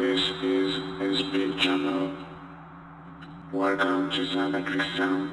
This is SB Channel. Welcome to Zabatry Sound.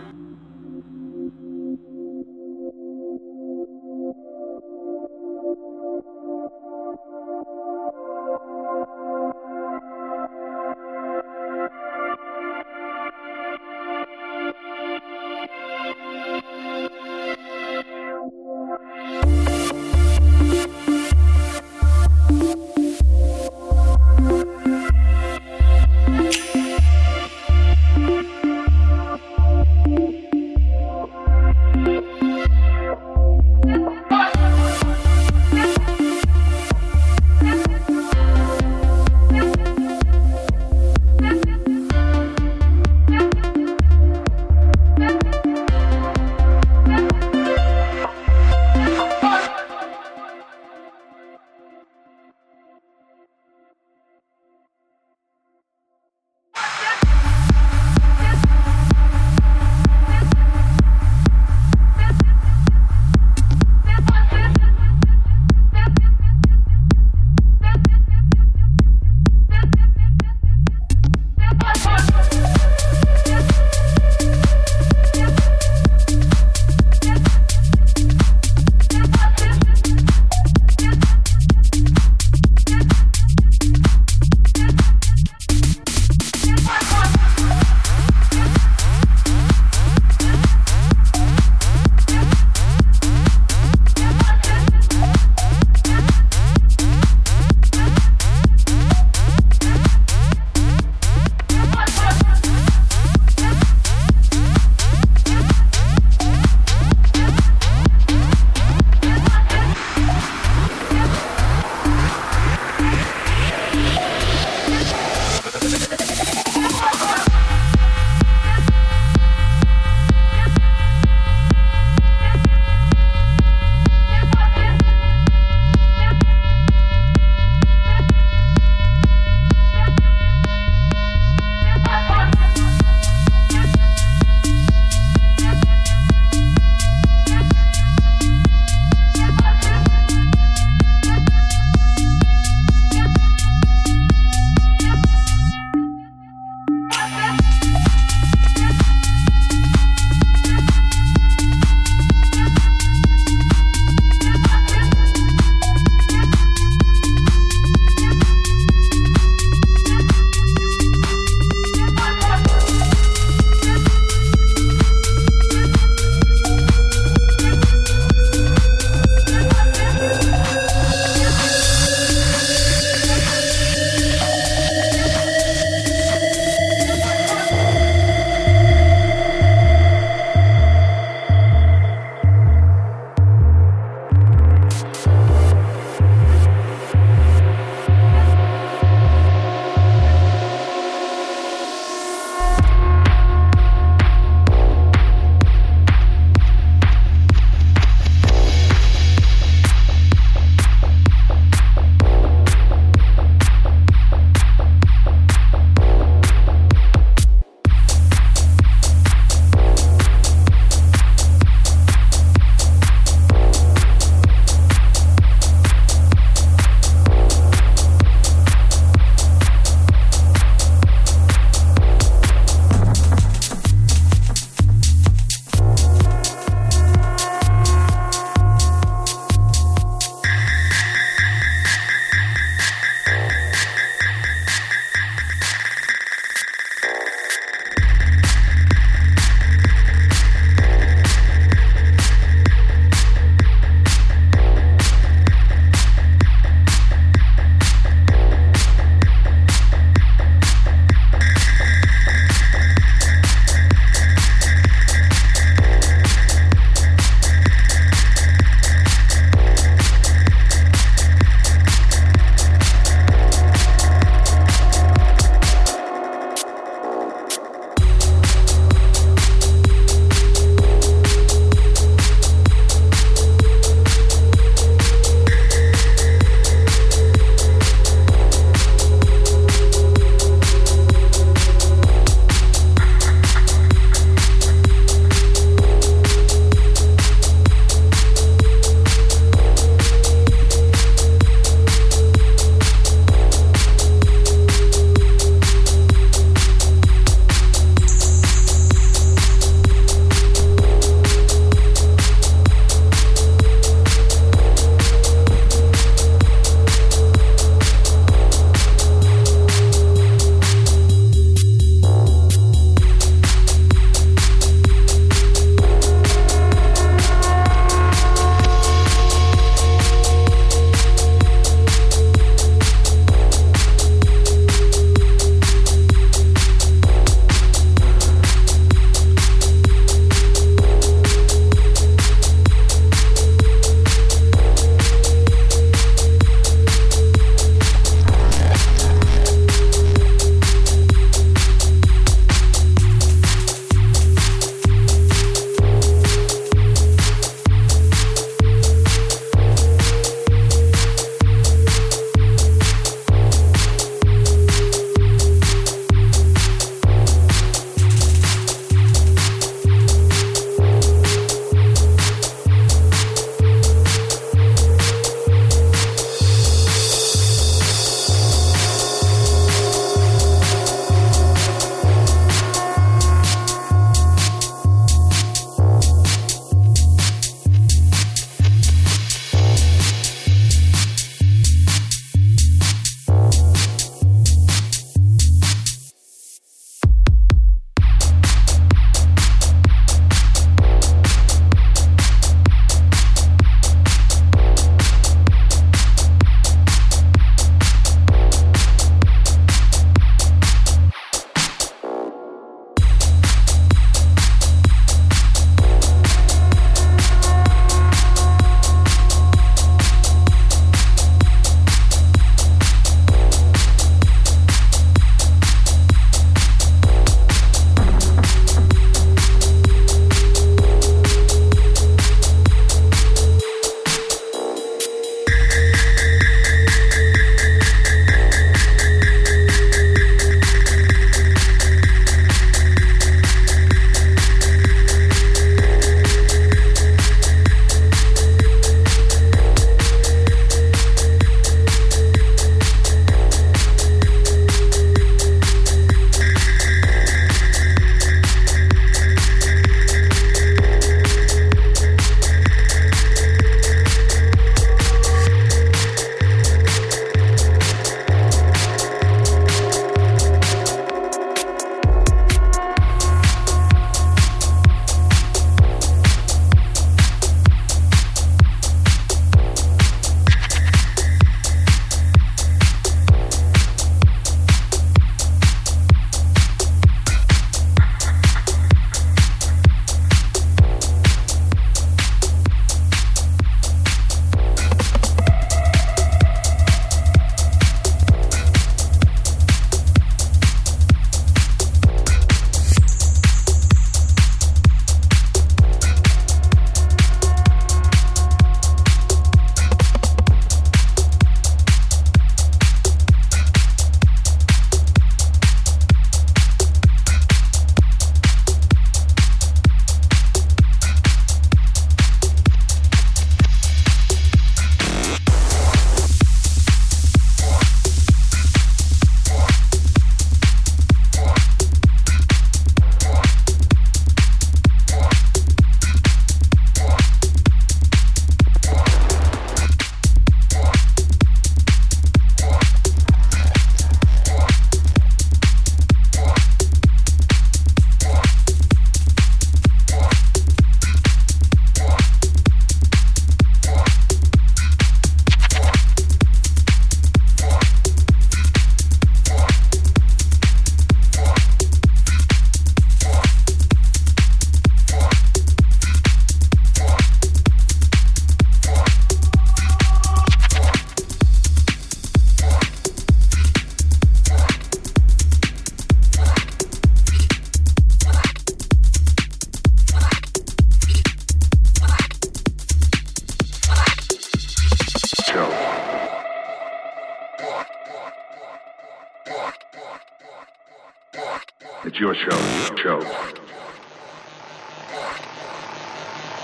It's your show. Show.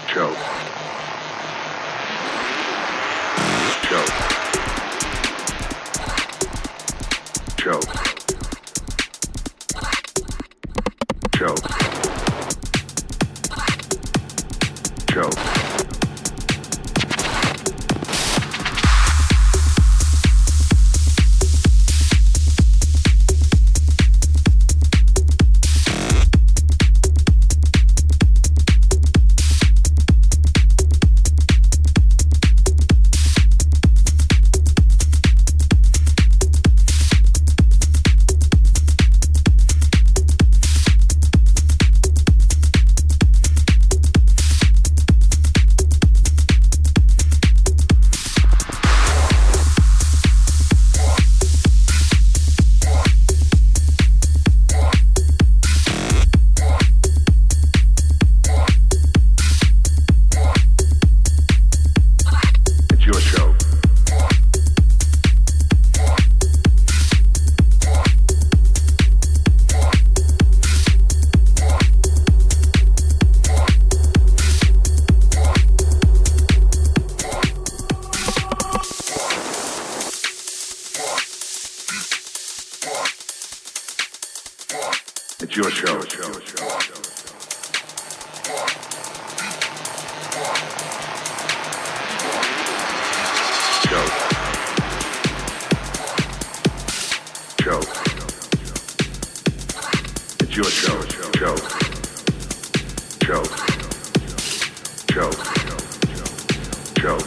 Show. Show. Show. Show. Show. Show. It's your show. Show. It's your show. Show. Show. Show. Show. Show.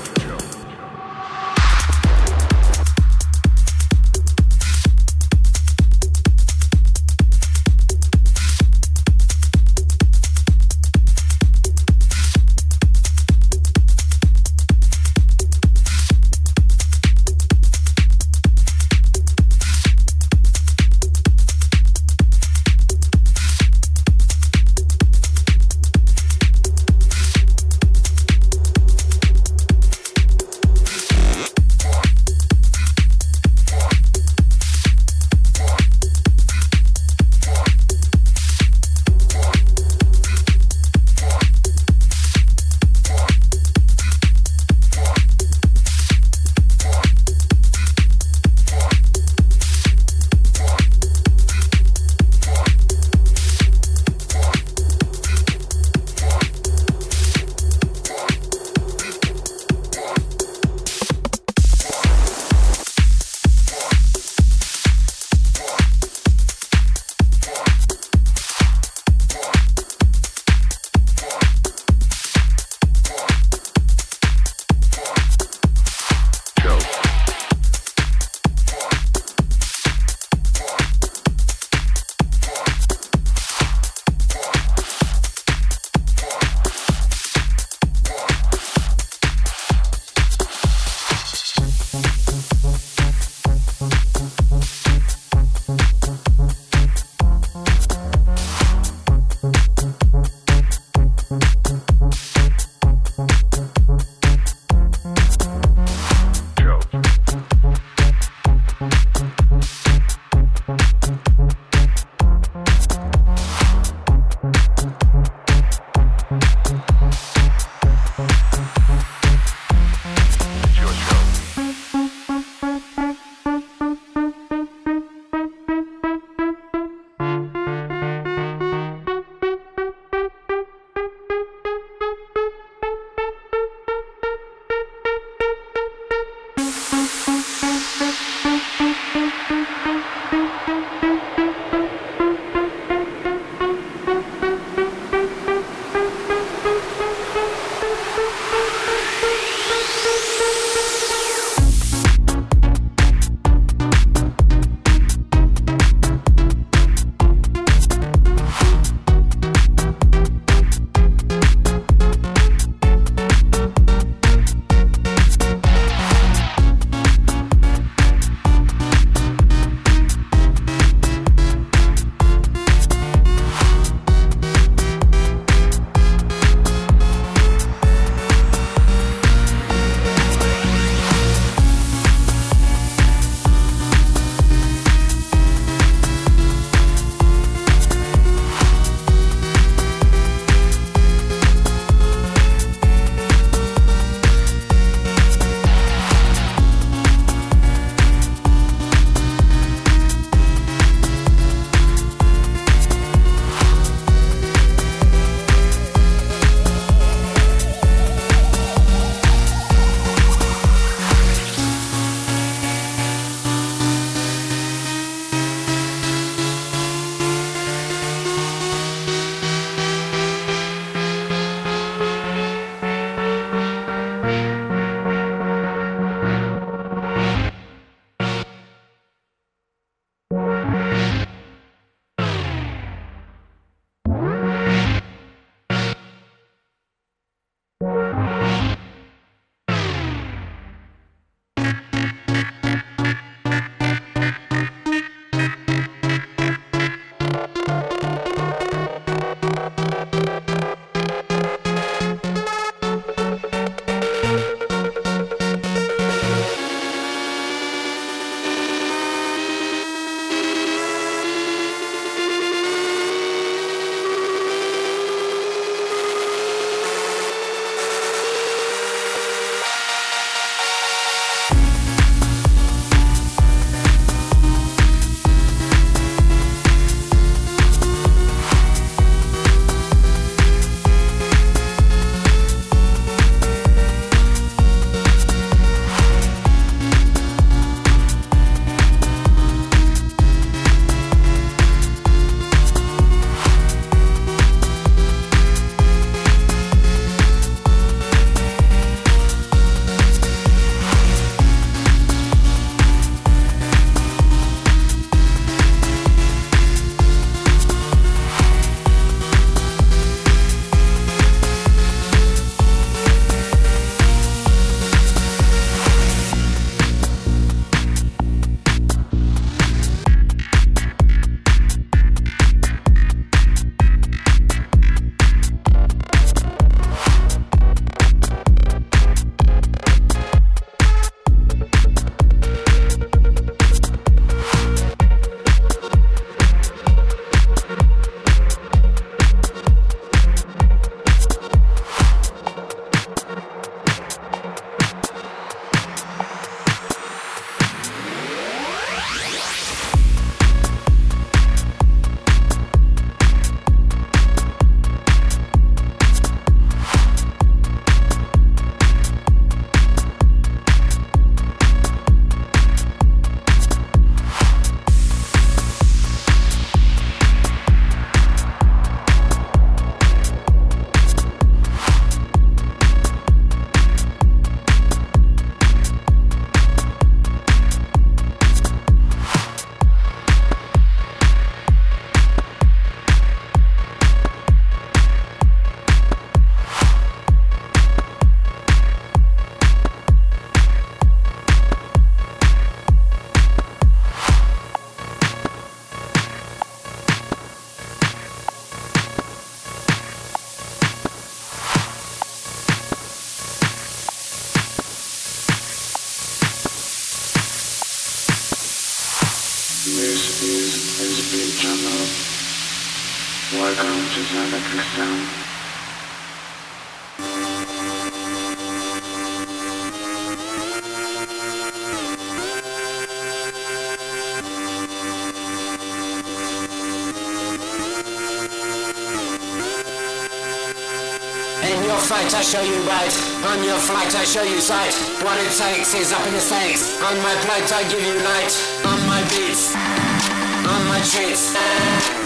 I show you right, on your flight I show you sight. What it takes is up in the stakes. On my plate I give you light. On my beats, on my treats.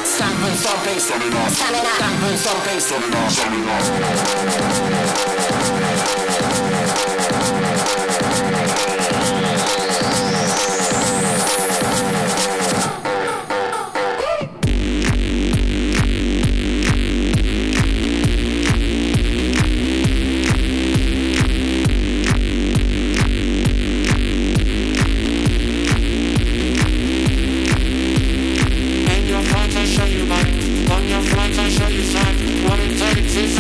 Stamp and stomping, stamina. Stamp and stomping, stamina.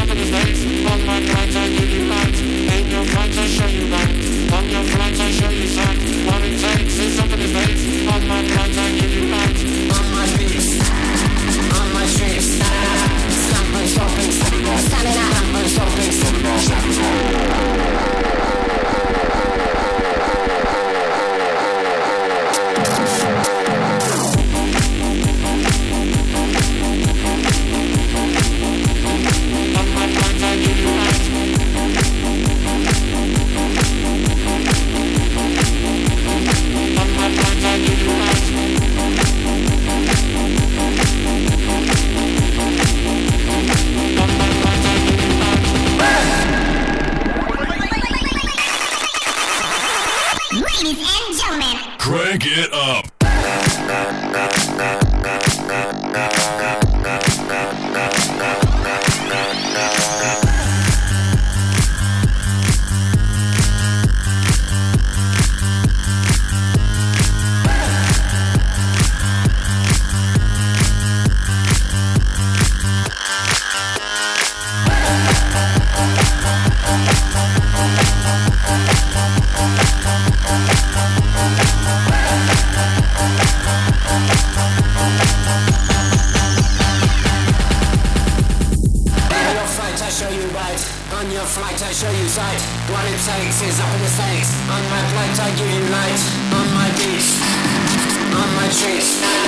On my plate I give you light. On my beats, on my treats.